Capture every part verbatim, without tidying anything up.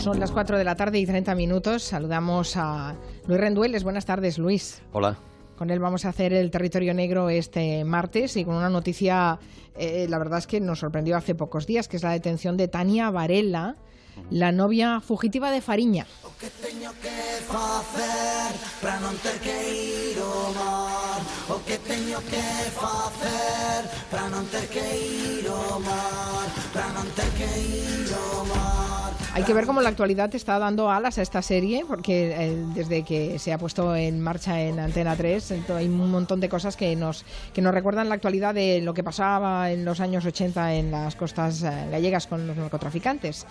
Son las cuatro de la tarde y treinta minutos. Saludamos a Luis Rendueles. Buenas tardes, Luis. Hola. Con él vamos a hacer el territorio negro este martes y con una noticia, eh, la verdad es que nos sorprendió hace pocos días, que es la detención de Tania Varela, la novia fugitiva de Fariña. Hay que ver cómo la actualidad está dando alas a esta serie, porque eh, desde que se ha puesto en marcha en Antena tres hay un montón de cosas que nos, que nos recuerdan la actualidad de lo que pasaba en los años ochenta en las costas gallegas con los narcotraficantes.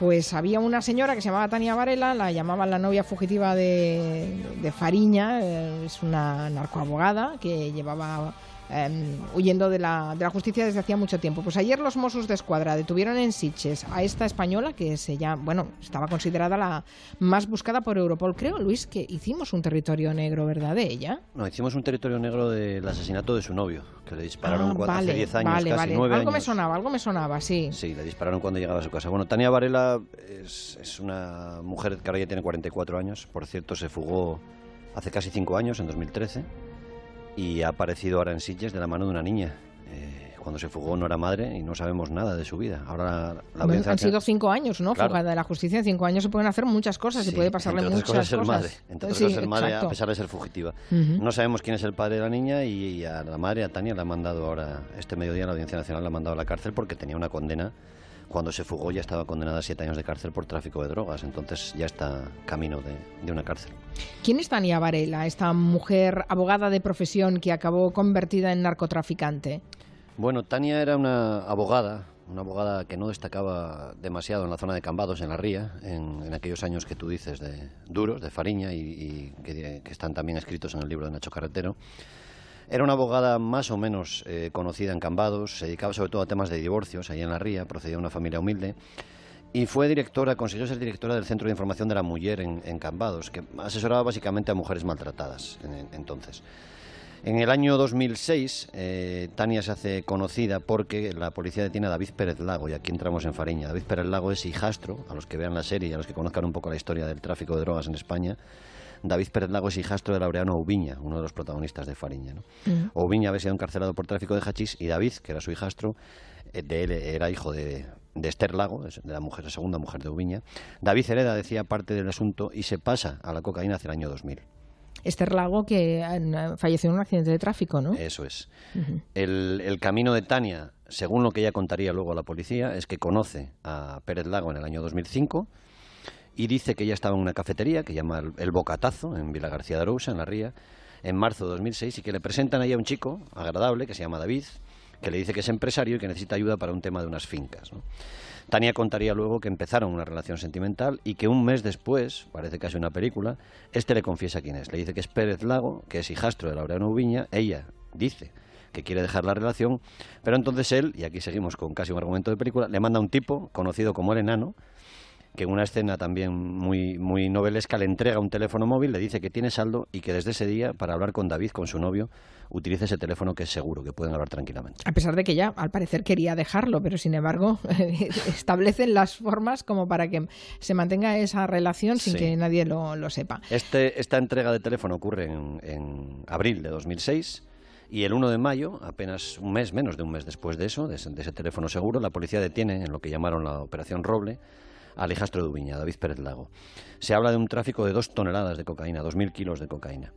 Pues había una señora que se llamaba Tania Varela, la llamaban la novia fugitiva de, de Fariña, eh, es una narcoabogada que llevaba eh, huyendo de la, de la justicia desde hacía mucho tiempo. Pues ayer los Mossos de Escuadra detuvieron en Sitges a esta española que se llama, bueno, estaba considerada la más buscada por Europol. Creo, Luis, que hicimos un territorio negro, ¿verdad?, de ella. No, hicimos un territorio negro del asesinato de su novio, que le dispararon ah, cuando, vale, hace diez años, vale, casi vale. nueve algo años. Me sonaba, algo me sonaba, sí. Sí, le dispararon cuando llegaba a su casa. Bueno, Tania Varela es, es una mujer que ahora ya tiene cuarenta y cuatro años, por cierto, se fugó hace casi cinco años, en dos mil trece, y ha aparecido ahora en Sitges de la mano de una niña. Eh, cuando se fugó no era madre y no sabemos nada de su vida. Ahora la bueno, han sido cinco años, ¿no? Claro. Fugada de la justicia, en cinco años se pueden hacer muchas cosas, sí, se puede pasarle muchas cosas. Ser cosas. Madre, entre sí, ser madre, a pesar de ser fugitiva. Uh -huh. No sabemos quién es el padre de la niña y a la madre, a Tania, la ha mandado ahora, este mediodía, la Audiencia Nacional la ha mandado a la cárcel porque tenía una condena. Cuando se fugó ya estaba condenada a siete años de cárcel por tráfico de drogas, entonces ya está camino de, de una cárcel. ¿Quién es Tania Varela, esta mujer abogada de profesión que acabó convertida en narcotraficante? Bueno, Tania era una abogada, una abogada que no destacaba demasiado en la zona de Cambados, en la Ría, en, en aquellos años que tú dices de duros, de Fariña, y, y que, que están también escritos en el libro de Nacho Carretero. Era una abogada más o menos eh, conocida en Cambados, se dedicaba sobre todo a temas de divorcios, ahí en la Ría, procedía de una familia humilde, y fue directora, consiguió ser directora del Centro de Información de la Mujer en, en Cambados, que asesoraba básicamente a mujeres maltratadas en, en, entonces. En el año dos mil seis, eh, Tania se hace conocida porque la policía detiene a David Pérez Lago, y aquí entramos en Fariña. David Pérez Lago es hijastro, a los que vean la serie y a los que conozcan un poco la historia del tráfico de drogas en España, David Pérez Lago es hijastro de Laureano Oubiña, uno de los protagonistas de Fariña, ¿no? Uh-huh. Oubiña había sido encarcelado por tráfico de hachís y David, que era su hijastro, de él era hijo de, de Esther Lago, de la, mujer, la segunda mujer de Oubiña. David hereda, decía, parte del asunto y se pasa a la cocaína hacia el año dos mil. Esther Lago, que falleció en un accidente de tráfico, ¿no? Eso es. Uh-huh. el, el camino de Tania, según lo que ella contaría luego a la policía, es que conoce a Pérez Lago en el año dos mil cinco... y dice que ella estaba en una cafetería que llama El Bocatazo, en Villa García de Arousa, en la Ría, en marzo de dos mil seis, y que le presentan ahí a un chico agradable que se llama David, que le dice que es empresario y que necesita ayuda para un tema de unas fincas, ¿no? Tania contaría luego que empezaron una relación sentimental y que un mes después, parece casi una película, este le confiesa quién es. Le dice que es Pérez Lago, que es hijastro de Laureano Oubiña. Ella dice que quiere dejar la relación, pero entonces él, y aquí seguimos con casi un argumento de película, le manda a un tipo conocido como el enano, que en una escena también muy, muy novelesca le entrega un teléfono móvil, le dice que tiene saldo y que desde ese día, para hablar con David, con su novio, utiliza ese teléfono, que es seguro, que pueden hablar tranquilamente. A pesar de que ya, al parecer, quería dejarlo, pero sin embargo establecen las formas como para que se mantenga esa relación sin, sí, que nadie lo, lo sepa. Este, esta entrega de teléfono ocurre en, en abril de dos mil seis... y el uno de mayo, apenas un mes, menos de un mes después de eso, de ese, de ese teléfono seguro, la policía detiene, en lo que llamaron la Operación Roble, al hijastro de Oubiña, David Pérez Lago. Se habla de un tráfico de dos toneladas de cocaína, dos mil kilos de cocaína.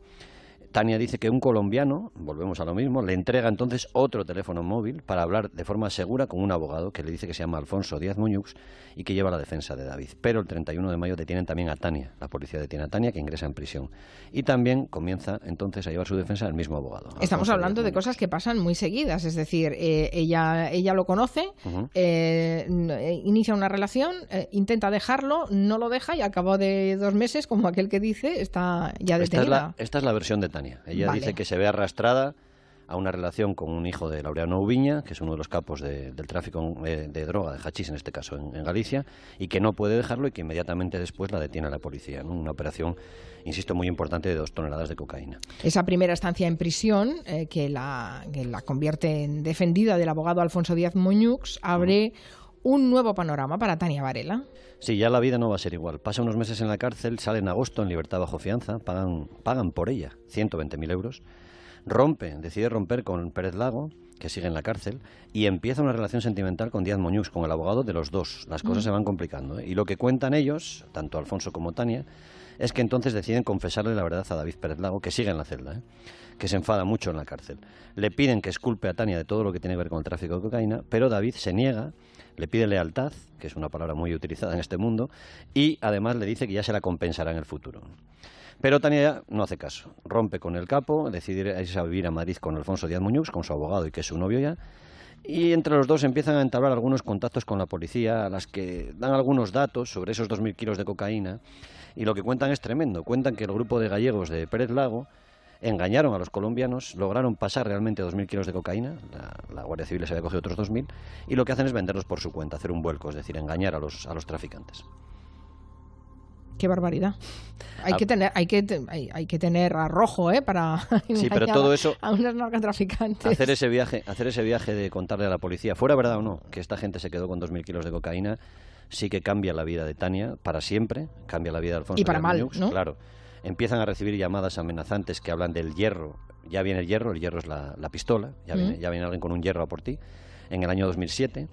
Tania dice que un colombiano, volvemos a lo mismo, le entrega entonces otro teléfono móvil para hablar de forma segura con un abogado que le dice que se llama Alfonso Díaz Muñoz y que lleva la defensa de David. Pero el treinta y uno de mayo detienen también a Tania, la policía detiene a Tania, que ingresa en prisión. Y también comienza entonces a llevar su defensa el mismo abogado. Estamos Alfonso hablando Díaz de Muñoz. Cosas que pasan muy seguidas, es decir, eh, ella, ella lo conoce, uh-huh, eh, inicia una relación, eh, intenta dejarlo, no lo deja y al cabo de dos meses, como aquel que dice, está ya detenida. Esta es la, esta es la versión de Tania. Ella, vale, dice que se ve arrastrada a una relación con un hijo de Laureano Oubiña, que es uno de los capos de, del tráfico de, de droga, de hachís en este caso, en, en Galicia, y que no puede dejarlo y que inmediatamente después la detiene la policía, ¿no? Una operación, insisto, muy importante de dos toneladas de cocaína. Esa primera estancia en prisión, eh, que, la, que la convierte en defendida del abogado Alfonso Díaz Muñoz, abre... Uh-huh. un nuevo panorama para Tania Varela. Sí, ya la vida no va a ser igual. Pasa unos meses en la cárcel, sale en agosto en libertad bajo fianza, pagan, pagan por ella ciento veinte mil euros, rompe, decide romper con Pérez Lago, que sigue en la cárcel, y empieza una relación sentimental con Díaz Muñoz, con el abogado de los dos. Las cosas mm. se van complicando, ¿eh? Y lo que cuentan ellos, tanto Alfonso como Tania, es que entonces deciden confesarle la verdad a David Pérez Lago, que sigue en la celda, ¿eh? que se enfada mucho en la cárcel. Le piden que exculpe a Tania de todo lo que tiene que ver con el tráfico de cocaína, pero David se niega, le pide lealtad, que es una palabra muy utilizada en este mundo, y además le dice que ya se la compensará en el futuro. Pero Tania no hace caso, rompe con el capo, decide irse a vivir a Madrid con Alfonso Díaz Muñoz, con su abogado y que es su novio ya, y entre los dos empiezan a entablar algunos contactos con la policía, a las que dan algunos datos sobre esos dos mil kilos de cocaína, y lo que cuentan es tremendo. Cuentan que el grupo de gallegos de Pérez Lago engañaron a los colombianos, lograron pasar realmente dos mil kilos de cocaína, la, la Guardia Civil les había cogido otros dos mil, y lo que hacen es venderlos por su cuenta, hacer un vuelco, es decir, engañar a los, a los traficantes. Qué barbaridad. Hay ah, que tener, hay que, hay, hay que tener arrojo, ¿eh? Para sí, pero todo eso, a unos narcotraficantes. Hacer ese viaje, hacer ese viaje de contarle a la policía, fuera verdad o no, que esta gente se quedó con dos mil kilos de cocaína, sí que cambia la vida de Tania para siempre, cambia la vida de Alfonso. Y para mal, Muñoz, ¿no? Claro. Empiezan a recibir llamadas amenazantes que hablan del hierro. Ya viene el hierro, el hierro es la, la pistola, ya, mm. viene, ya viene alguien con un hierro a por ti, en el año dos mil siete.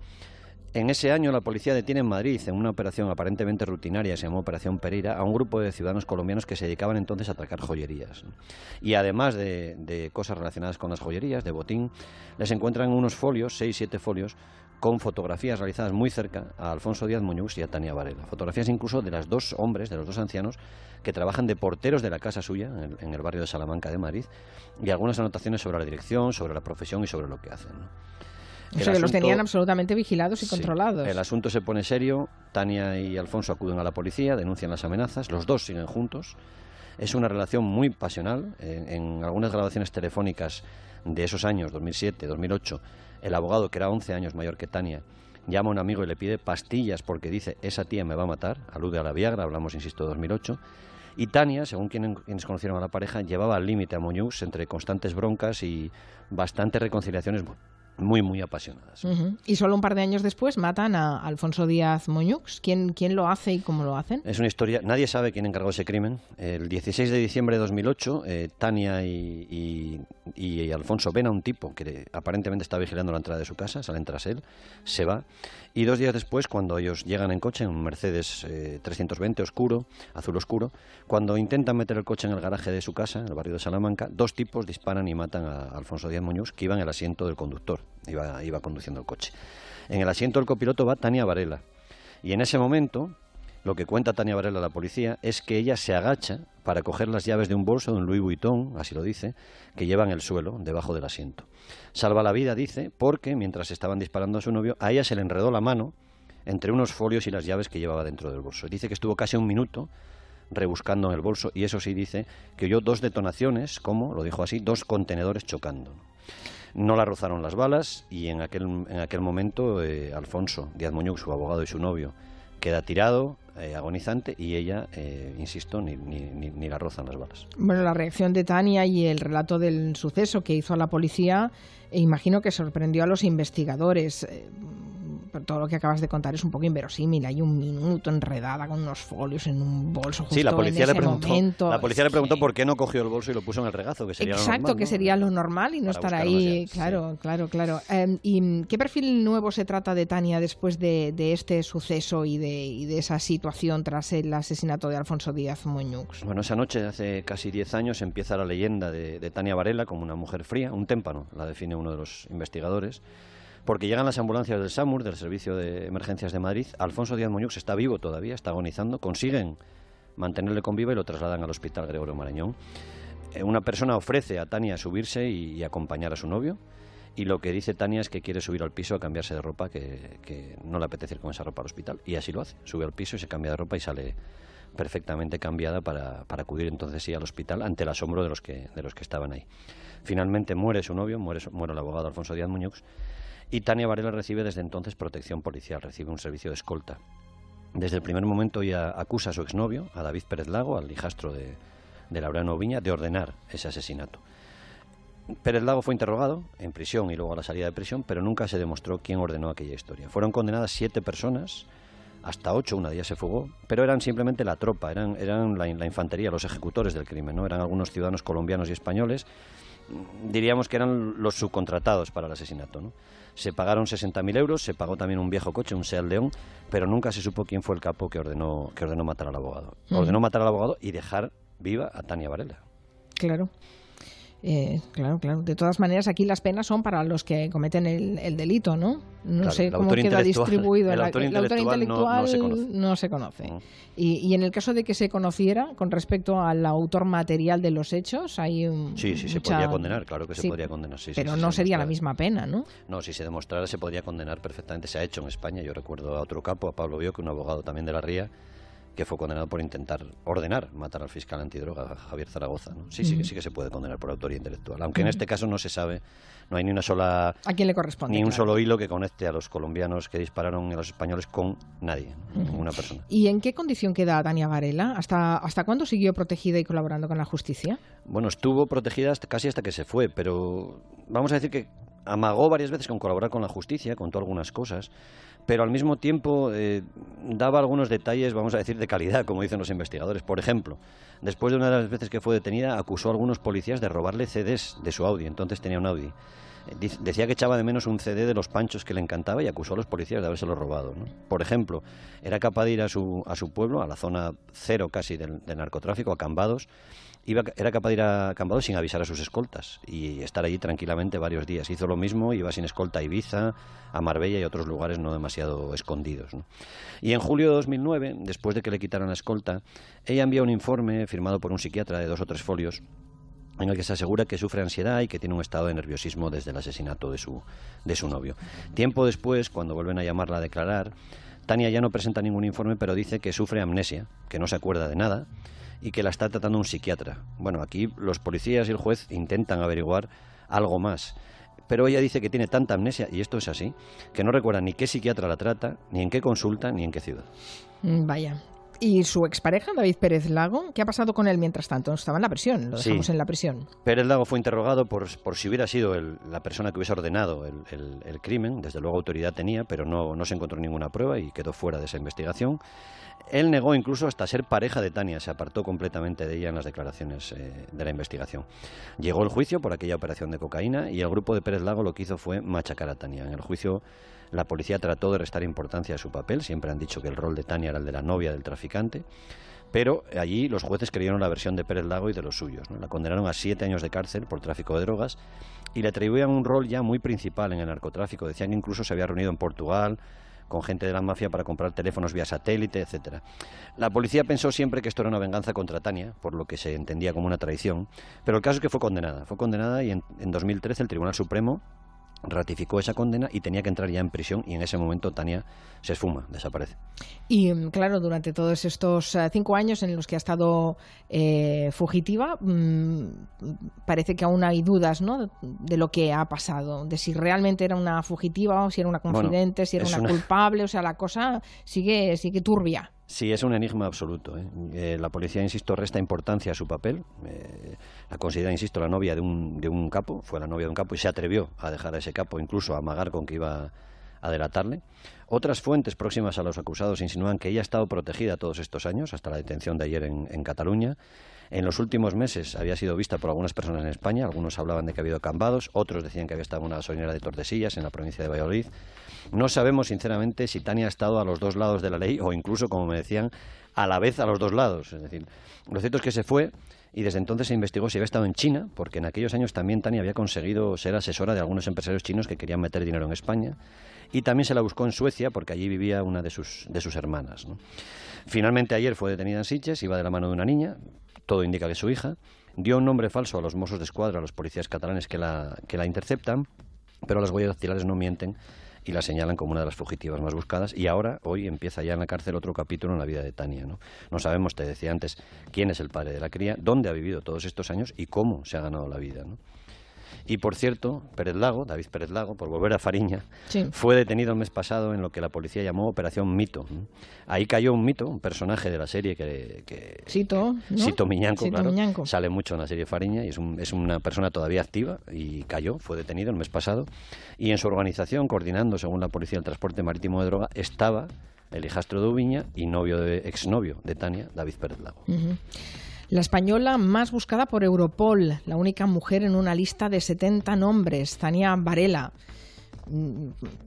En ese año la policía detiene en Madrid, en una operación aparentemente rutinaria, se llamó Operación Pereira, a un grupo de ciudadanos colombianos que se dedicaban entonces a atracar joyerías. Y además de, de cosas relacionadas con las joyerías, de botín, les encuentran unos folios, seis, siete folios, con fotografías realizadas muy cerca a Alfonso Díaz Muñoz y a Tania Varela. Fotografías incluso de los dos hombres, de los dos ancianos, que trabajan de porteros de la casa suya, en el, en el barrio de Salamanca de Madrid, y algunas anotaciones sobre la dirección, sobre la profesión y sobre lo que hacen, ¿no? O sea, que los tenían absolutamente vigilados y controlados. Sí, el asunto se pone serio, Tania y Alfonso acuden a la policía, denuncian las amenazas, los dos siguen juntos. Es una relación muy pasional. En, en algunas grabaciones telefónicas de esos años, dos mil siete, dos mil ocho, el abogado, que era once años mayor que Tania, llama a un amigo y le pide pastillas porque dice, esa tía me va a matar, alude a la Viagra, hablamos, insisto, de dos mil ocho... Y Tania, según quienes conocieron a la pareja, llevaba al límite a Muñoz entre constantes broncas y bastantes reconciliaciones muy, muy apasionadas. Uh-huh. Y solo un par de años después matan a Alfonso Díaz Muñoz. ¿Quién, quién lo hace y cómo lo hacen? Es una historia... Nadie sabe quién encargó ese crimen. El dieciséis de diciembre de dos mil ocho, eh, Tania y, y, y Alfonso ven a un tipo que aparentemente está vigilando la entrada de su casa, salen tras él, se va. Y dos días después, cuando ellos llegan en coche, en un Mercedes eh, trescientos veinte oscuro, azul oscuro, cuando intentan meter el coche en el garaje de su casa, en el barrio de Salamanca, dos tipos disparan y matan a Alfonso Díaz Muñoz, que iba en el asiento del conductor. Iba, iba conduciendo el coche. En el asiento del copiloto va Tania Varela. Y en ese momento, lo que cuenta Tania Varela a la policía es que ella se agacha para coger las llaves de un bolso de un Louis Vuitton, así lo dice, que lleva en el suelo, debajo del asiento. Salva la vida, dice, porque mientras estaban disparando a su novio, a ella se le enredó la mano entre unos folios y las llaves que llevaba dentro del bolso. Dice que estuvo casi un minuto rebuscando en el bolso, y eso sí, dice que oyó dos detonaciones, como lo dijo así, dos contenedores chocando. No la rozaron las balas, y en aquel, en aquel momento eh, Alfonso Díaz Muñoz, su abogado y su novio, queda tirado, eh, agonizante, y ella, eh, insisto, ni, ni, ni, ni la rozan las balas. Bueno, la reacción de Tania y el relato del suceso que hizo a la policía, eh, imagino que sorprendió a los investigadores. Eh, todo lo que acabas de contar es un poco inverosímil. Hay un minuto enredada con unos folios en un bolso justo sí, la policía en ese le preguntó, momento. La policía le preguntó por qué no cogió el bolso y lo puso en el regazo, que sería Exacto, lo normal, que ¿no? sería lo normal y no estar ahí. Ya, claro, sí. claro, claro, claro. Um, ¿Y qué perfil nuevo se trata de Tania después de, de este suceso y de, y de esa situación tras el asesinato de Alfonso Díaz Muñoz? Bueno, esa noche, hace casi diez años, empieza la leyenda de, de Tania Varela como una mujer fría, un témpano, la define uno de los investigadores. Porque llegan las ambulancias del SAMUR, del Servicio de Emergencias de Madrid. Alfonso Díaz Muñoz está vivo todavía, está agonizando. Consiguen mantenerle con vida y lo trasladan al hospital Gregorio Marañón. Eh, una persona ofrece a Tania subirse y, y acompañar a su novio. Y lo que dice Tania es que quiere subir al piso a cambiarse de ropa, que, que no le apetece ir con esa ropa al hospital. Y así lo hace. Sube al piso y se cambia de ropa y sale perfectamente cambiada para, para acudir entonces sí al hospital ante el asombro de los que, de los que estaban ahí. Finalmente muere su novio, muere, muere el abogado Alfonso Díaz Muñoz. Y Tania Varela recibe desde entonces protección policial, recibe un servicio de escolta. Desde el primer momento ella acusa a su exnovio, a David Pérez Lago, al hijastro de, de Laureano Oubiña, de ordenar ese asesinato. Pérez Lago fue interrogado en prisión y luego a la salida de prisión, pero nunca se demostró quién ordenó aquella historia. Fueron condenadas siete personas, hasta ocho, una de ellas se fugó, pero eran simplemente la tropa, eran, eran la, la infantería, los ejecutores del crimen, ¿no? Eran algunos ciudadanos colombianos y españoles, diríamos que eran los subcontratados para el asesinato, ¿no? Se pagaron sesenta mil euros, se pagó también un viejo coche, un Seat León, pero nunca se supo quién fue el capo que ordenó, que ordenó matar al abogado. Mm. Ordenó matar al abogado y dejar viva a Tania Varela. Claro. Eh, claro, claro. De todas maneras, aquí las penas son para los que cometen el, el delito, ¿no? No claro, sé cómo queda distribuido. El autor intelectual no se conoce. No se conoce. No. Y, y en el caso de que se conociera, con respecto al autor material de los hechos, hay un... Sí, sí, mucha... se podría condenar, claro que sí, se podría condenar. Sí, pero sí, sí, no se sería la misma pena, ¿no? No, si se demostrara se podría condenar perfectamente. Se ha hecho en España, yo recuerdo a otro capo, a Pablo Bioque, un abogado también de la Ría, que fue condenado por intentar ordenar matar al fiscal antidroga, Javier Zaragoza, ¿no? Sí, uh-huh. sí, que, sí que se puede condenar por autoría intelectual. Aunque uh-huh. en este caso no se sabe, no hay ni una sola... ¿A quién le corresponde? Ni un claro. solo hilo que conecte a los colombianos que dispararon a los españoles con nadie, uh-huh. ninguna persona. ¿Y en qué condición queda Tania Varela? ¿Hasta, hasta cuándo siguió protegida y colaborando con la justicia? Bueno, estuvo protegida hasta, casi hasta que se fue, pero vamos a decir que amagó varias veces con colaborar con la justicia, contó algunas cosas, pero al mismo tiempo eh, daba algunos detalles, vamos a decir, de calidad, como dicen los investigadores. Por ejemplo, después de una de las veces que fue detenida, acusó a algunos policías de robarle C Ds de su Audi, entonces tenía un Audi. Decía que echaba de menos un C D de los Panchos que le encantaba y acusó a los policías de habérselo robado, ¿no? Por ejemplo, era capaz de ir a su, a su pueblo, a la zona cero casi del, del narcotráfico, a Cambados. Iba, era capaz de ir a Cambados sin avisar a sus escoltas y estar allí tranquilamente varios días. Hizo lo mismo, iba sin escolta a Ibiza, a Marbella y otros lugares no demasiado escondidos, ¿no? Y en julio de dos mil nueve, después de que le quitaran la escolta, ella envía un informe firmado por un psiquiatra de dos o tres folios en el que se asegura que sufre ansiedad y que tiene un estado de nerviosismo desde el asesinato de su, de su novio. Tiempo después, cuando vuelven a llamarla a declarar, Tania ya no presenta ningún informe, pero dice que sufre amnesia, que no se acuerda de nada y que la está tratando un psiquiatra. Bueno, aquí los policías y el juez intentan averiguar algo más, pero ella dice que tiene tanta amnesia, y esto es así, que no recuerda ni qué psiquiatra la trata, ni en qué consulta, ni en qué ciudad. Vaya. ¿Y su expareja, David Pérez Lago? ¿Qué ha pasado con él mientras tanto? Estaba en la prisión, lo dejamos sí. en la prisión. Pérez Lago fue interrogado por, por si hubiera sido el, la persona que hubiese ordenado el, el, el crimen. Desde luego autoridad tenía, pero no, no se encontró ninguna prueba y quedó fuera de esa investigación. Él negó incluso hasta ser pareja de Tania, se apartó completamente de ella en las declaraciones eh, de la investigación. Llegó el juicio por aquella operación de cocaína y el grupo de Pérez Lago lo que hizo fue machacar a Tania. En el juicio la policía trató de restar importancia a su papel, siempre han dicho que el rol de Tania era el de la novia del traficante, pero allí los jueces creyeron la versión de Pérez Lago y de los suyos, ¿no? La condenaron a siete años de cárcel por tráfico de drogas y le atribuían un rol ya muy principal en el narcotráfico. Decían que incluso se había reunido en Portugal con gente de la mafia para comprar teléfonos vía satélite, etcétera. La policía pensó siempre que esto era una venganza contra Tania, por lo que se entendía como una traición, pero el caso es que fue condenada. Fue condenada y en, en dos mil trece el Tribunal Supremo ratificó esa condena y tenía que entrar ya en prisión, y en ese momento Tania se esfuma, desaparece. Y claro, durante todos estos cinco años en los que ha estado eh, fugitiva, mmm, parece que aún hay dudas, ¿no?, de lo que ha pasado, de si realmente era una fugitiva o si era una confidente, bueno, si era una, una culpable, o sea, la cosa sigue, sigue turbia. Sí, es un enigma absoluto, ¿eh? Eh, la policía, insisto, resta importancia a su papel. Eh, la considera, insisto, la novia de un, de un capo, fue la novia de un capo y se atrevió a dejar a ese capo, incluso a amagar con que iba a delatarle. Otras fuentes próximas a los acusados insinúan que ella ha estado protegida todos estos años, hasta la detención de ayer en, en Cataluña. En los últimos meses había sido vista por algunas personas en España, algunos hablaban de que había habido Cambados, otros decían que había estado en una gasolinera de Tordesillas, en la provincia de Valladolid. No sabemos, sinceramente, si Tania ha estado a los dos lados de la ley o incluso, como me decían, a la vez a los dos lados. Es decir, lo cierto es que se fue y desde entonces se investigó si había estado en China, porque en aquellos años también Tania había conseguido ser asesora de algunos empresarios chinos que querían meter dinero en España, y también se la buscó en Suecia, porque allí vivía una de sus, de sus hermanas, ¿no? Finalmente ayer fue detenida en Sitges, iba de la mano de una niña. Todo indica que es su hija. Dio un nombre falso a los Mossos de Escuadra, a los policías catalanes que la, que la interceptan, pero las huellas dactilares no mienten y la señalan como una de las fugitivas más buscadas. Y ahora, hoy, empieza ya en la cárcel otro capítulo en la vida de Tania, ¿no? No sabemos, te decía antes, quién es el padre de la cría, dónde ha vivido todos estos años y cómo se ha ganado la vida, ¿no? Y por cierto, Pérez Lago, David Pérez Lago, por volver a Fariña, sí. fue detenido el mes pasado en lo que la policía llamó Operación Mito. Ahí cayó un mito, un personaje de la serie que... que Sito, que, ¿no? Sito Miñanco, Sito claro, Miñanco. Sale mucho en la serie Fariña y es, un, es una persona todavía activa y cayó, fue detenido el mes pasado. Y en su organización, coordinando según la policía el transporte marítimo de droga, estaba el hijastro de Oubiña y novio de, exnovio de Tania, David Pérez Lago. Uh-huh. La española más buscada por Europol, la única mujer en una lista de setenta nombres, Tania Varela.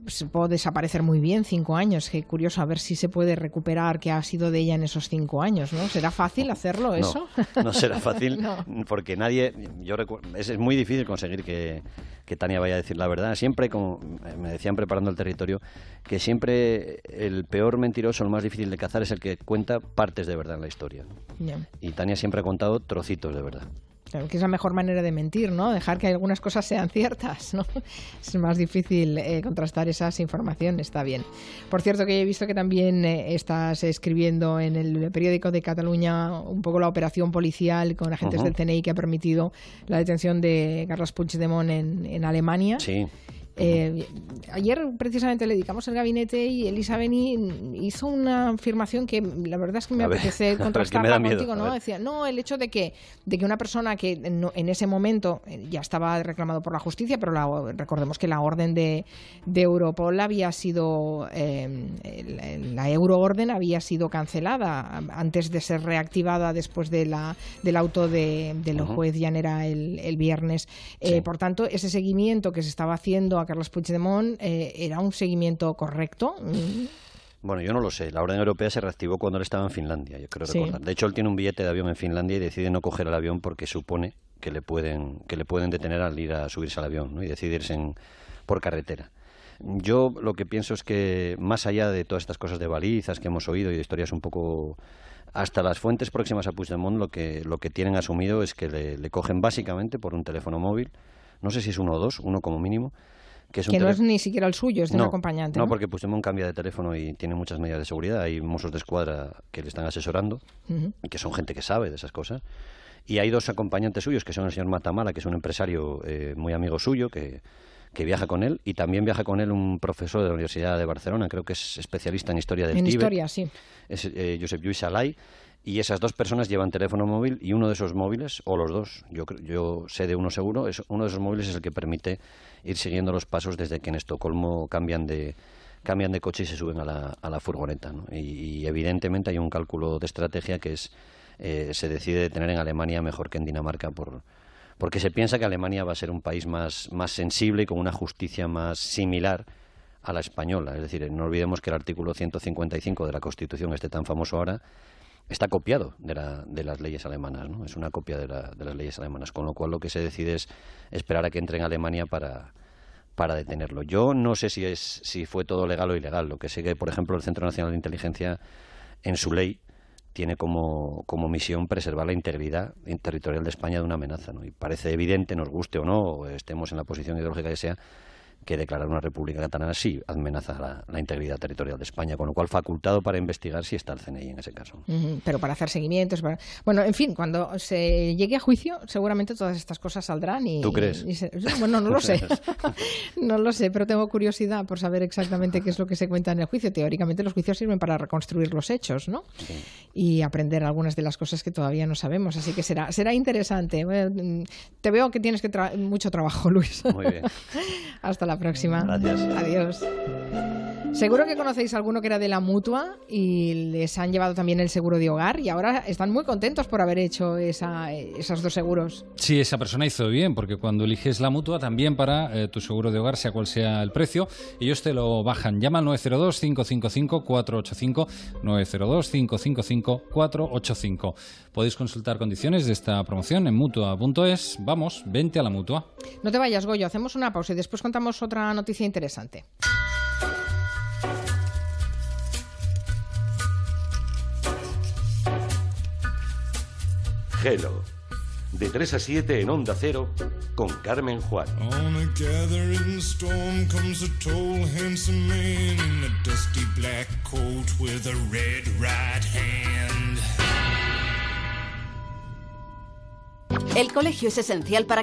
Se puede desaparecer muy bien cinco años. Qué curioso, a ver si se puede recuperar qué ha sido de ella en esos cinco años, ¿no? ¿Será fácil hacerlo no, eso? No será fácil, no. porque nadie... yo recuerdo, es, es muy difícil conseguir que, que Tania vaya a decir la verdad. Siempre, como me decían preparando el territorio, que siempre el peor mentiroso, el más difícil de cazar, es el que cuenta partes de verdad en la historia. Yeah. Y Tania siempre ha contado trocitos de verdad. Claro, que es la mejor manera de mentir, ¿no? Dejar que algunas cosas sean ciertas, ¿no? Es más difícil eh, contrastar esas informaciones, está bien. Por cierto, que he visto que también eh, estás escribiendo en el periódico de Cataluña un poco la operación policial con agentes uh-huh. del C N I que ha permitido la detención de Carlos Puigdemont en, en Alemania. Sí. Eh, ayer precisamente le dedicamos el gabinete y Elisa Beni hizo una afirmación que la verdad es que me a apetece ver, contrastarla contigo, ¿no? Decía, no, el hecho de que, de que una persona que no, en ese momento ya estaba reclamado por la justicia, pero la, recordemos que la orden de, de Europol había sido, eh, la euroorden había sido cancelada antes de ser reactivada después de la, del auto de, del uh-huh. juez Llanera el, el viernes. Eh, sí. Por tanto, ese seguimiento que se estaba haciendo a Carlos Puigdemont, eh, ¿era un seguimiento correcto? Bueno, yo no lo sé. La orden europea se reactivó cuando él estaba en Finlandia, yo creo sí. recordar. De hecho, él tiene un billete de avión en Finlandia y decide no coger el avión porque supone que le pueden, que le pueden detener al ir a subirse al avión, ¿no? Y decidirse en, por carretera. Yo lo que pienso es que, más allá de todas estas cosas de balizas que hemos oído y de historias un poco... hasta las fuentes próximas a Puigdemont lo que, lo que tienen asumido es que le, le cogen básicamente por un teléfono móvil, no sé si es uno o dos, uno como mínimo, que, es que no es ni siquiera el suyo, es de no, un acompañante. No, no, porque Puigdemont cambia de teléfono y tiene muchas medidas de seguridad. Hay mozos de escuadra que le están asesorando, uh-huh. que son gente que sabe de esas cosas. Y hay dos acompañantes suyos, que son el señor Matamala, que es un empresario eh, muy amigo suyo, que, que viaja con él. Y también viaja con él un profesor de la Universidad de Barcelona, creo que es especialista en historia del en Tíbet. En historia, sí. Es eh, Josep Lluís Alay. Y esas dos personas llevan teléfono móvil y uno de esos móviles, o los dos, yo, yo sé de uno seguro, es, uno de esos móviles es el que permite ir siguiendo los pasos desde que en Estocolmo cambian de, cambian de coche y se suben a la, a la furgoneta, ¿no? Y, y evidentemente hay un cálculo de estrategia que es eh, se decide detener en Alemania mejor que en Dinamarca por, porque se piensa que Alemania va a ser un país más, más sensible y con una justicia más similar a la española. Es decir, no olvidemos que el artículo ciento cincuenta y cinco de la Constitución, este tan famoso ahora, está copiado de, la, de las leyes alemanas, ¿no? Es una copia de, la, de las leyes alemanas, con lo cual lo que se decide es esperar a que entre en Alemania para, para detenerlo. Yo no sé si, es, si fue todo legal o ilegal. Lo que sé que, por ejemplo, el Centro Nacional de Inteligencia, en su ley, tiene como, como misión preservar la integridad territorial de España de una amenaza, ¿no? Y parece evidente, nos guste o no, o estemos en la posición ideológica que sea, que declarar una república catalana sí amenaza la, la integridad territorial de España, con lo cual facultado para investigar si está el C N I en ese caso. Uh-huh, pero para hacer seguimientos... Para... Bueno, en fin, cuando se llegue a juicio seguramente todas estas cosas saldrán y... ¿Tú crees? Y se... Bueno, no lo sé. No lo sé, pero tengo curiosidad por saber exactamente qué es lo que se cuenta en el juicio. Teóricamente los juicios sirven para reconstruir los hechos, ¿no? Sí. Y aprender algunas de las cosas que todavía no sabemos. Así que será, será interesante. Bueno, te veo que tienes que tra- mucho trabajo, Luis. Muy bien. Hasta la La próxima. Gracias. Adiós. Seguro que conocéis a alguno que era de la Mutua y les han llevado también el seguro de hogar y ahora están muy contentos por haber hecho esa, esos dos seguros. Sí, esa persona hizo bien porque cuando eliges la Mutua también para eh, tu seguro de hogar, sea cual sea el precio, ellos te lo bajan. Llama al nueve cero dos, cinco cinco cinco, cuatro ocho cinco, nueve cero dos, cinco cinco cinco, cuatro ocho cinco. Podéis consultar condiciones de esta promoción en mutua punto es. Vamos, vente a la Mutua. No te vayas, Goyo, hacemos una pausa y después contamos otra noticia interesante. Hello, de tres a siete en Onda Cero con Carmen Juan. On a gathering storm comes a tall handsome man in a dusty black coat with a red right hand. El colegio es esencial para que